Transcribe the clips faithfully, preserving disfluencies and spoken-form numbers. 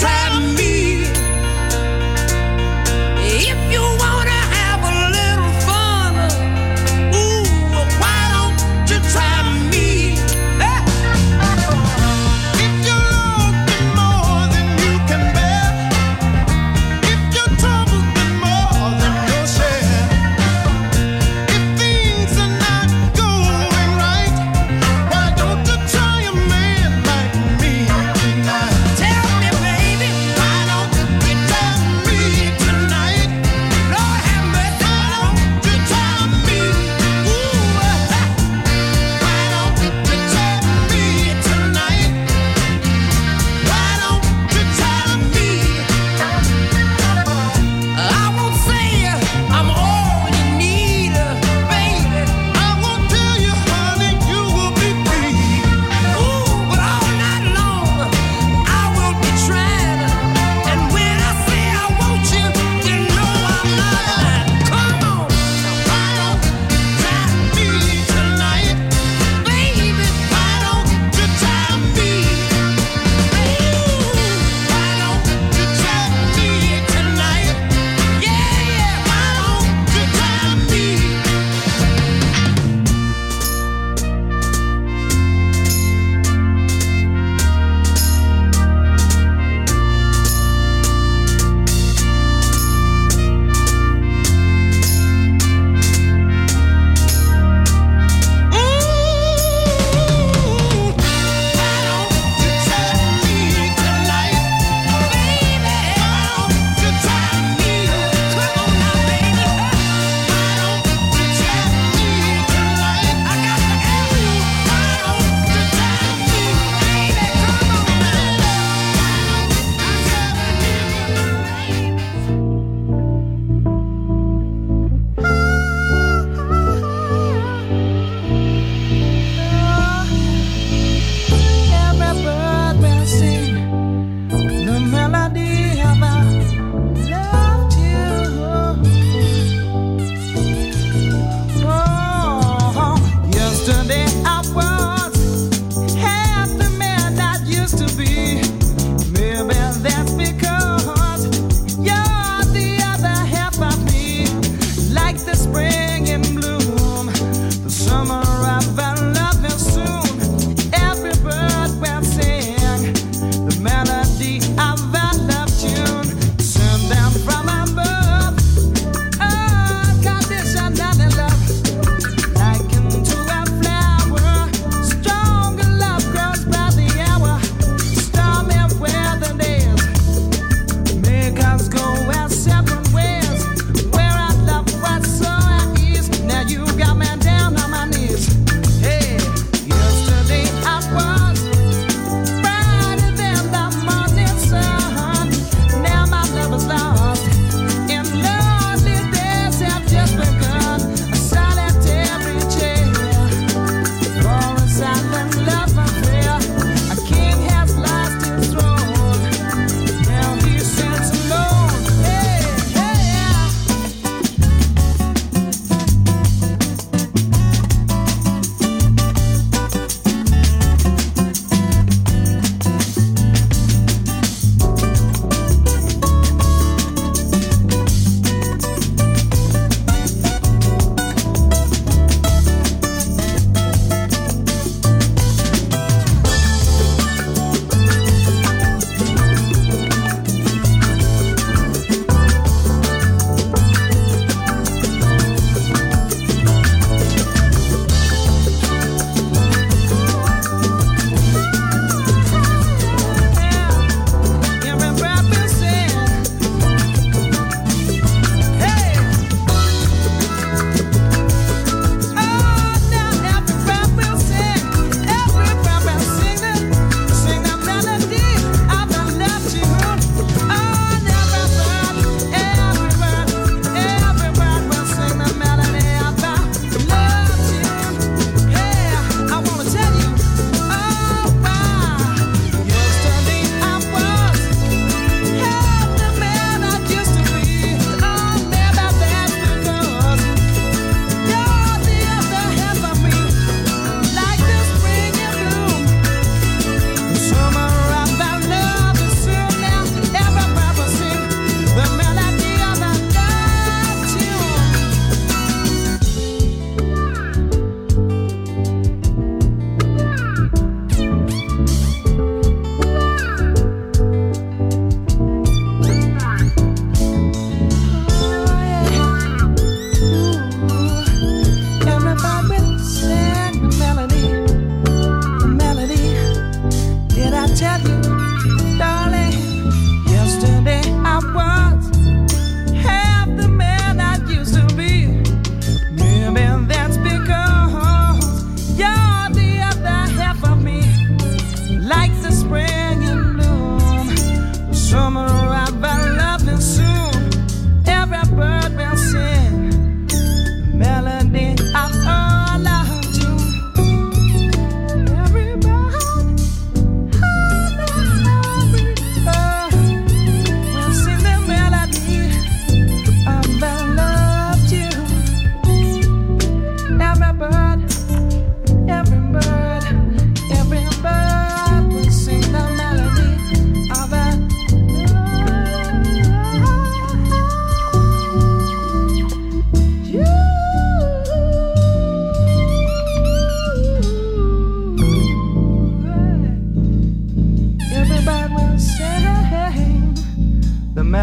Than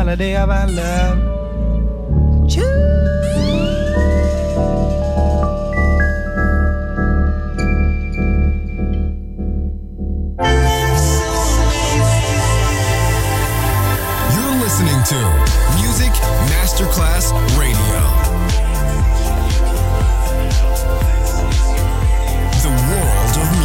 melody of our love. Choo. Music Masterclass Radio. The world of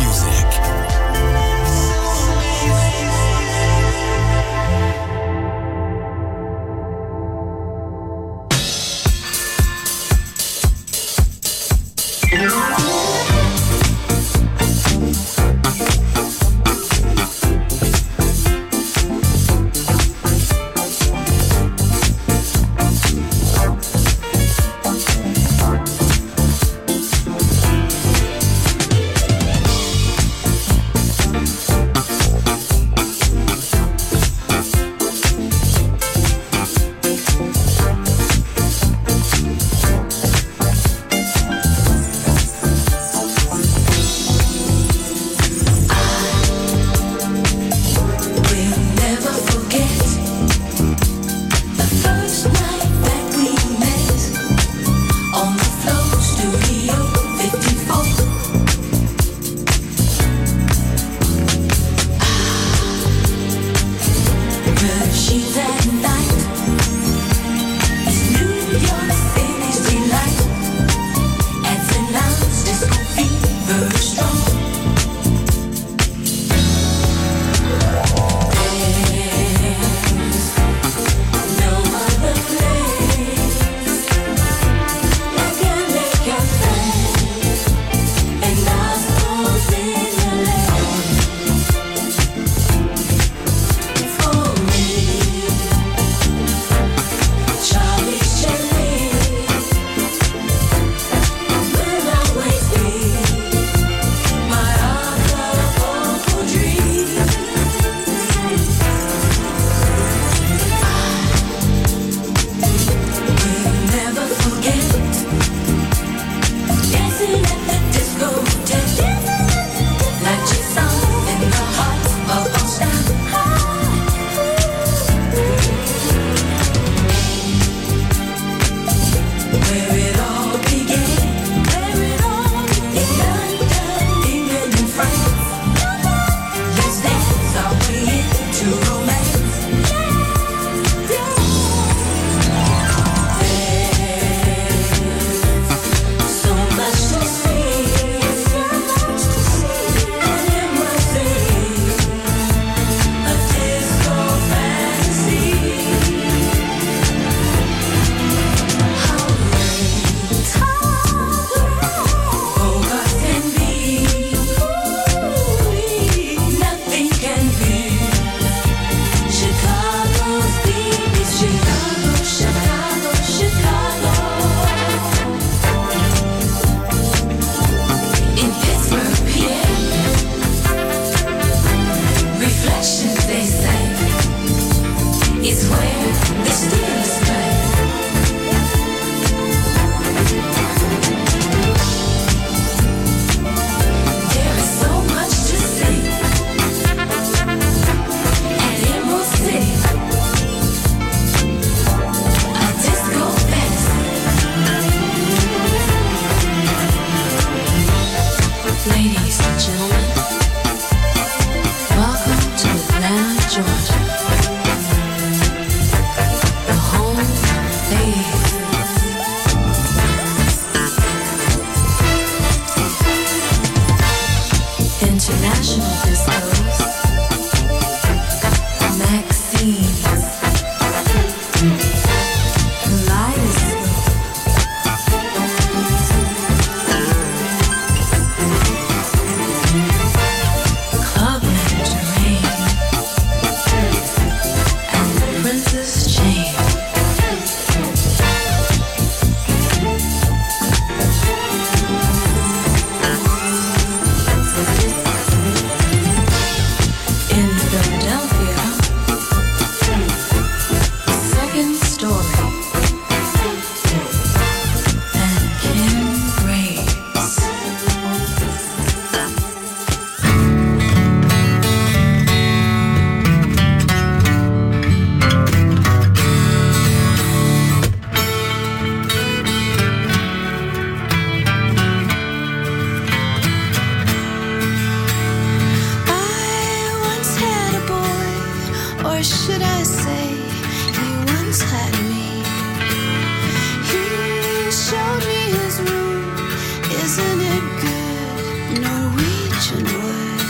you would.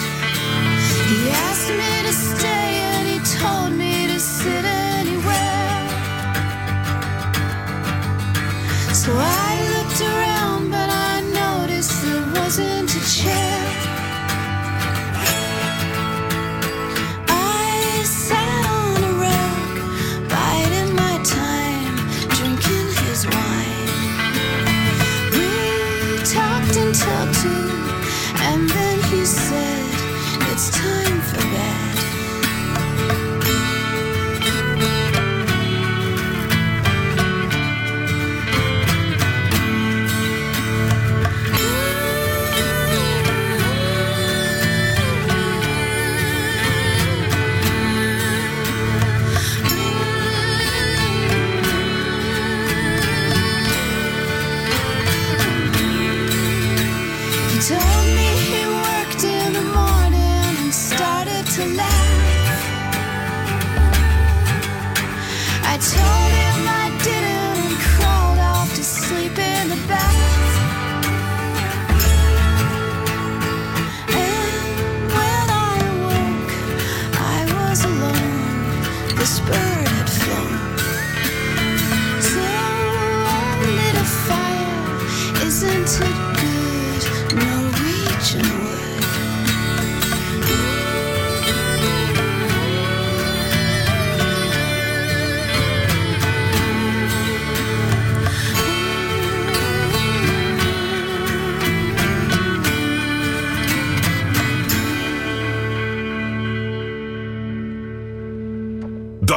He asked me to stay and he told me to sit anywhere. So I looked around, but I noticed there wasn't a chair. I sat on a rug, biding my time, drinking his wine. We talked until two, and then he said, "It's time for bed."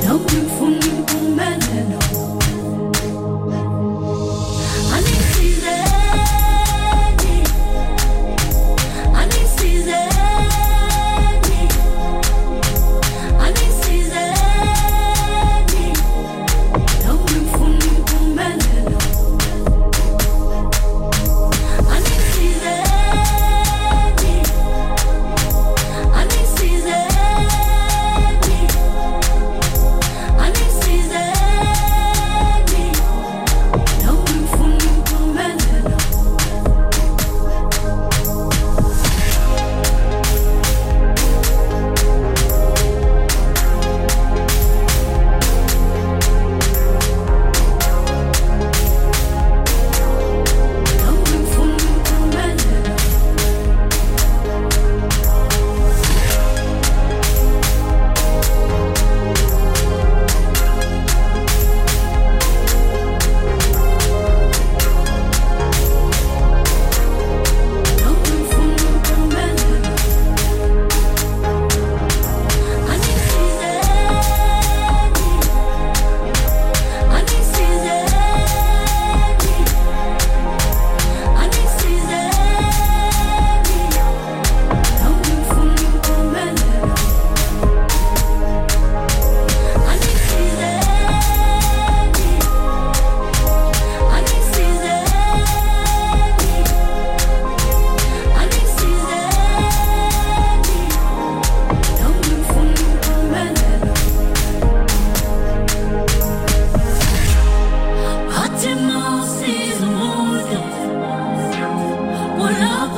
Don't be fooled. Oh,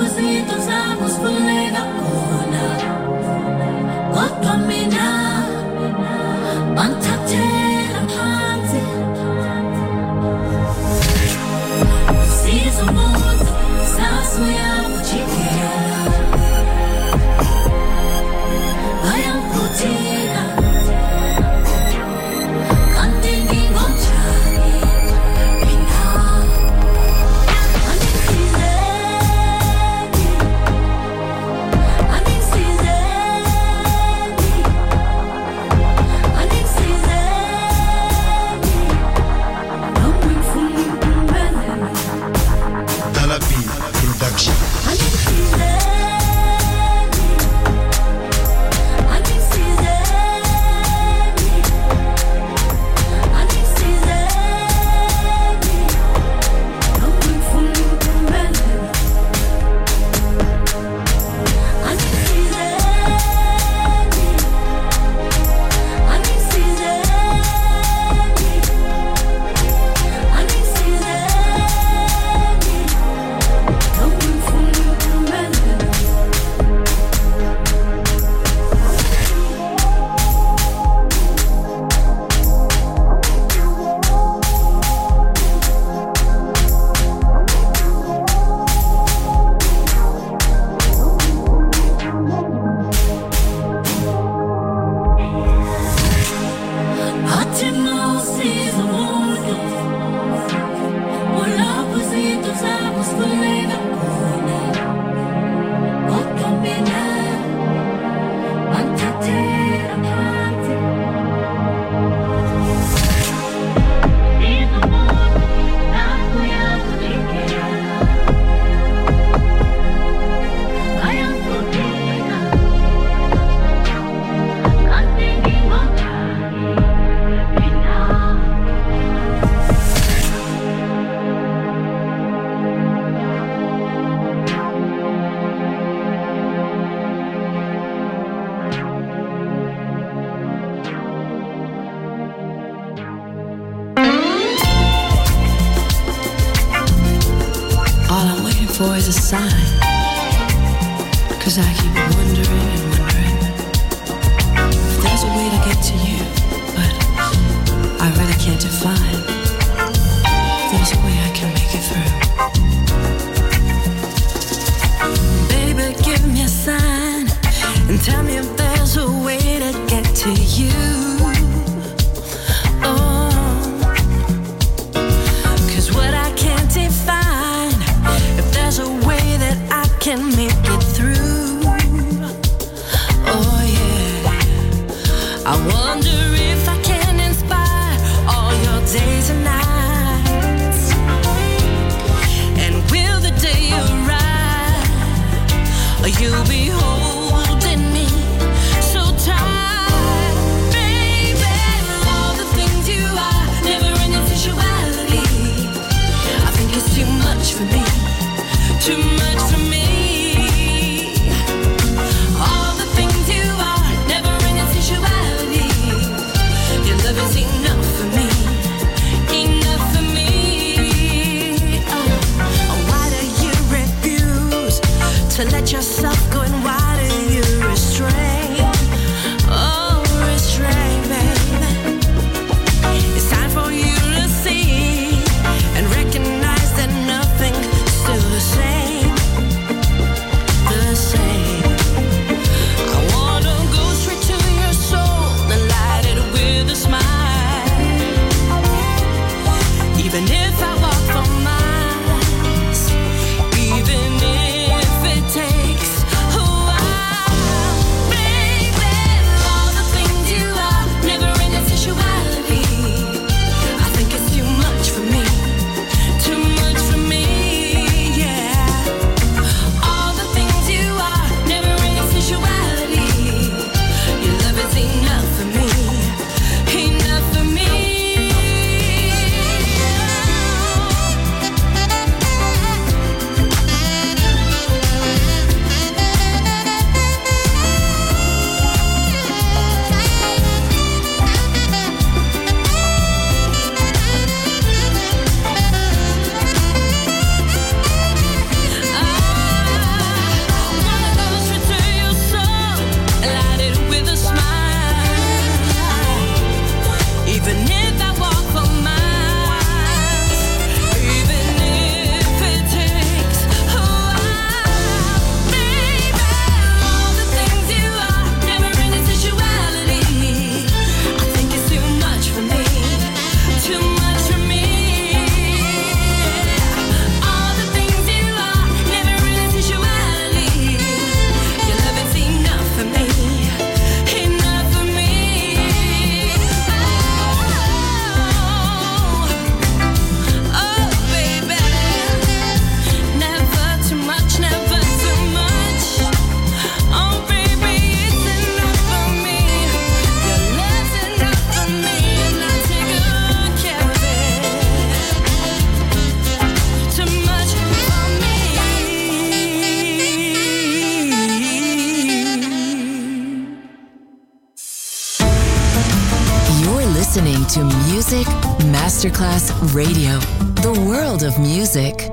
Music Masterclass Radio, the world of music.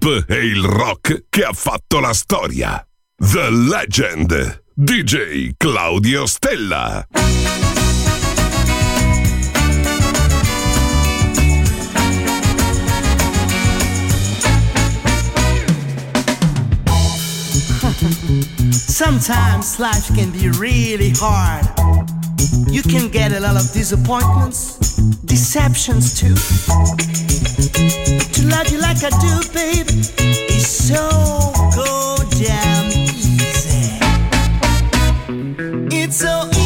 Pop e il rock che ha fatto la storia. The Legend, D J Claudio Stella. Sometimes life can be really hard. You can get a lot of disappointments, deceptions too. To love you like I do, baby, is so goddamn easy. It's so easy.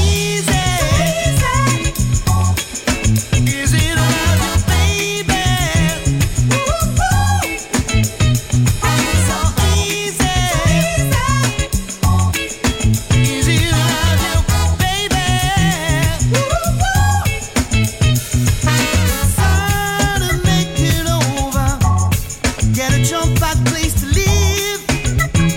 Jump back, place to live.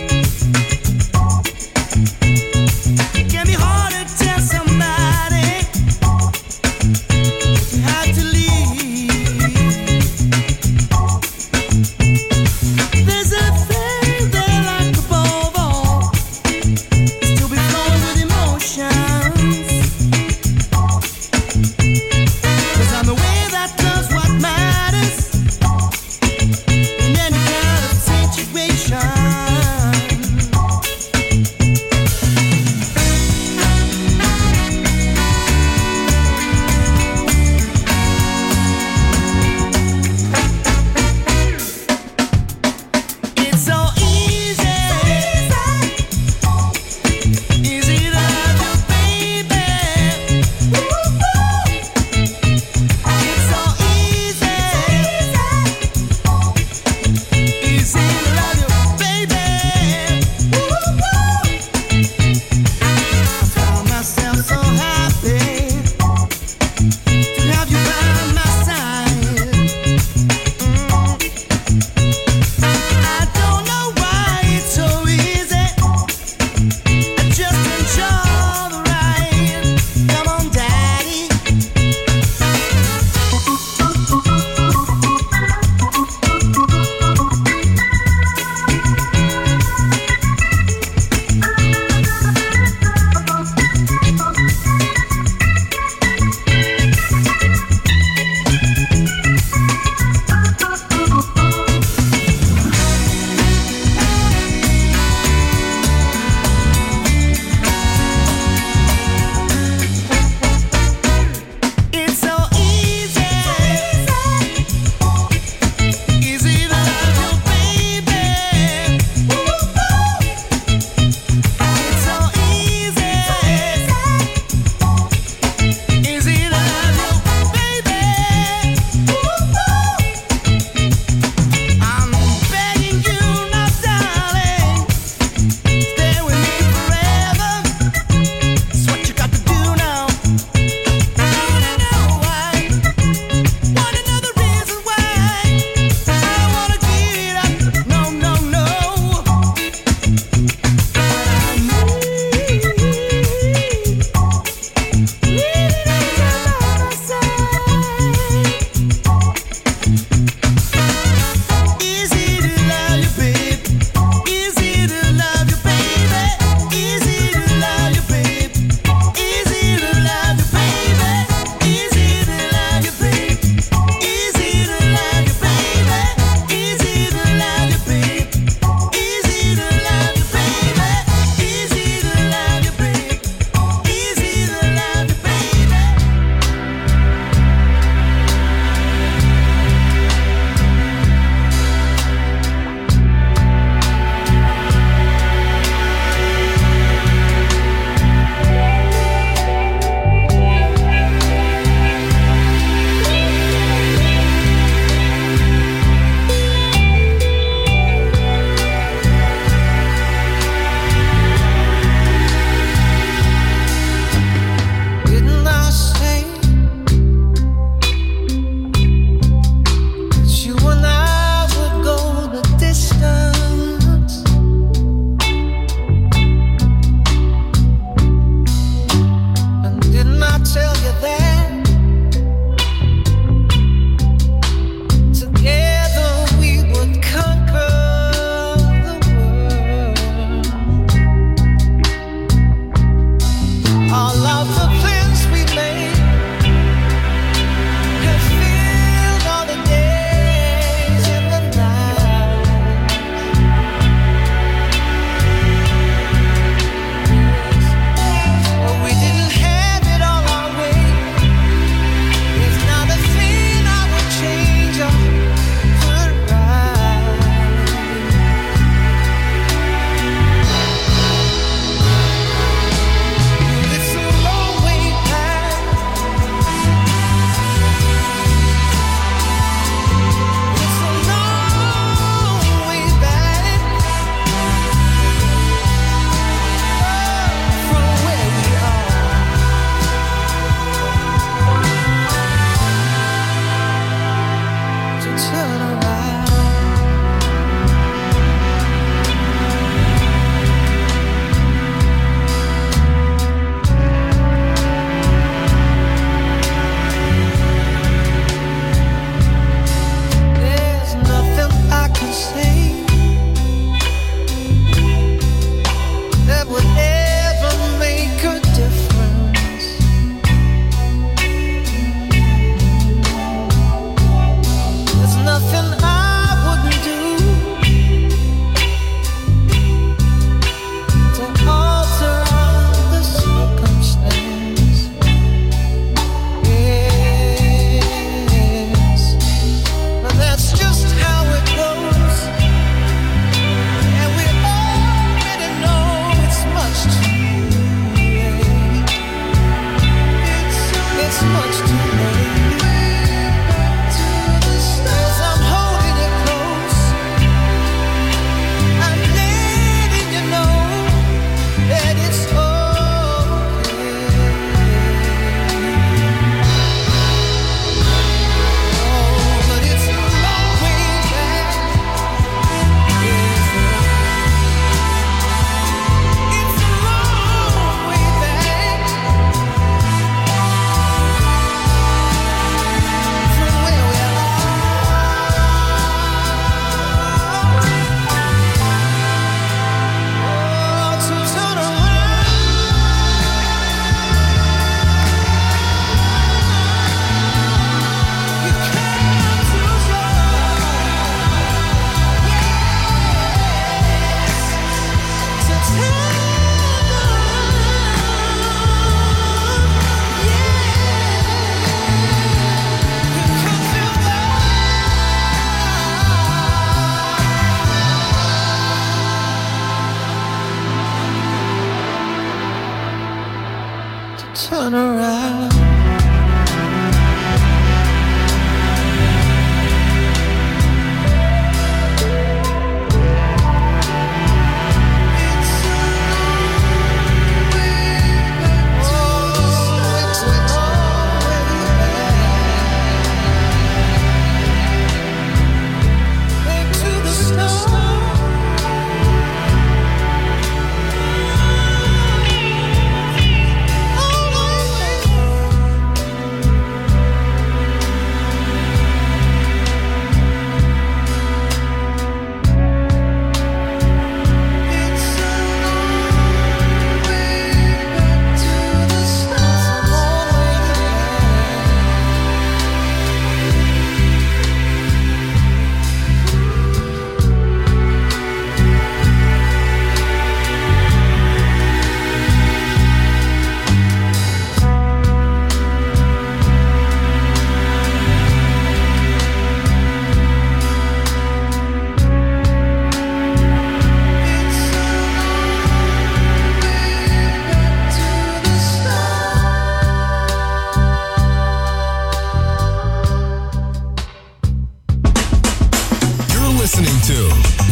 listening to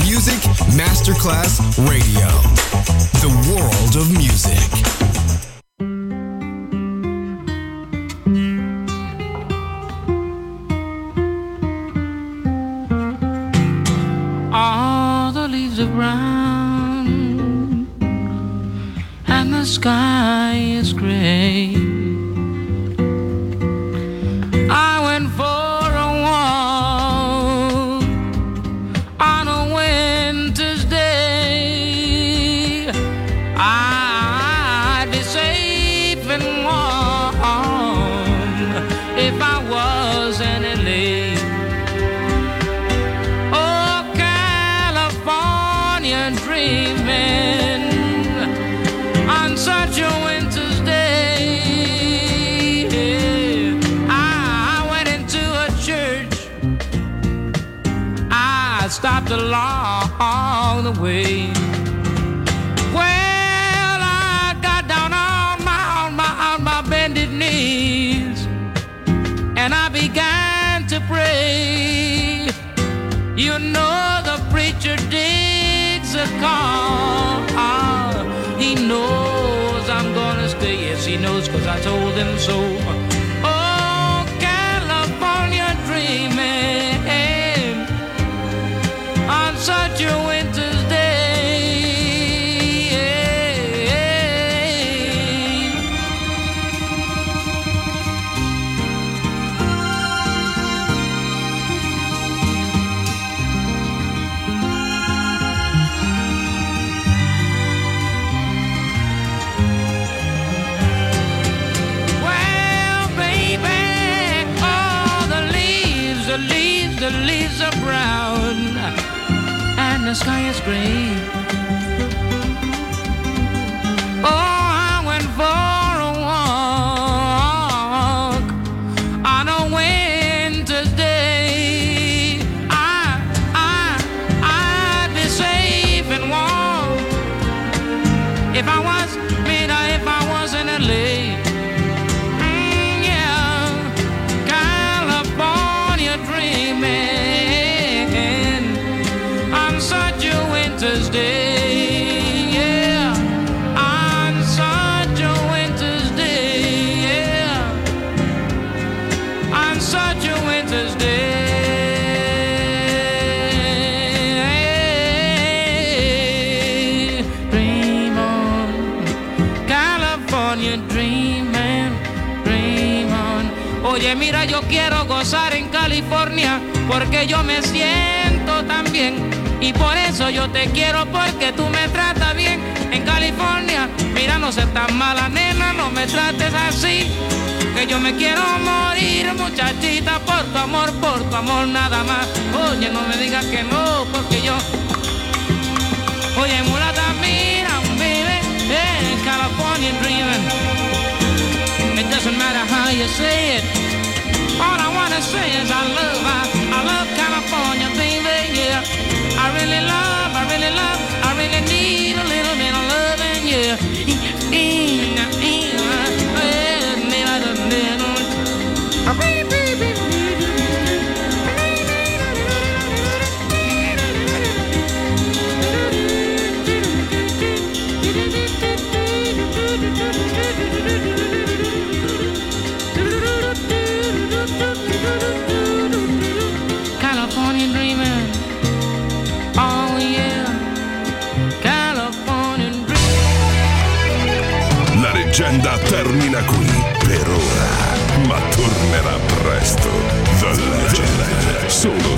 Music Masterclass Radio, the world of music. Sky is gray. I went for a walk on a winter's day. I'd be safe and warm if I wasn't in L A. Oh, California dreaming. Such a winter's day, yeah. I went into a church. I stopped along the way. Well, I got down on my on my on my bended knees, and I began to pray. You know the preacher digs a call. Oh, he knows. Yes, he knows, 'cause I told him so. Oh, California dreaming on such a winter's and the sky is gray. Oh, I went for a walk on a winter's day. I, I, I'd be safe and warm if I was, made if I was in L A. Mm, yeah, California dreaming. Day, yeah, on such a winter's day, yeah, on such a winter's day, dream on, California dreaming, dream on. Oye, mira, yo quiero gozar en California, porque yo me siento tan bien. Y por eso yo te quiero, porque tú me tratas bien. En California, mira, no seas tan mala, nena, no me trates así, que yo me quiero morir, muchachita, por tu amor, por tu amor, nada más. Oye, no me digas que no, porque yo... Oye, mulata, mira, baby, yeah, California dreaming. It doesn't matter how you say it. All I wanna say is I love, I, I love California, baby, yeah. I really love, I really love, I really need a little bit of loving, yeah. California dreaming. Oh yeah, California dream. La leggenda termina qui per ora, ma tornerà presto. The Legend, solo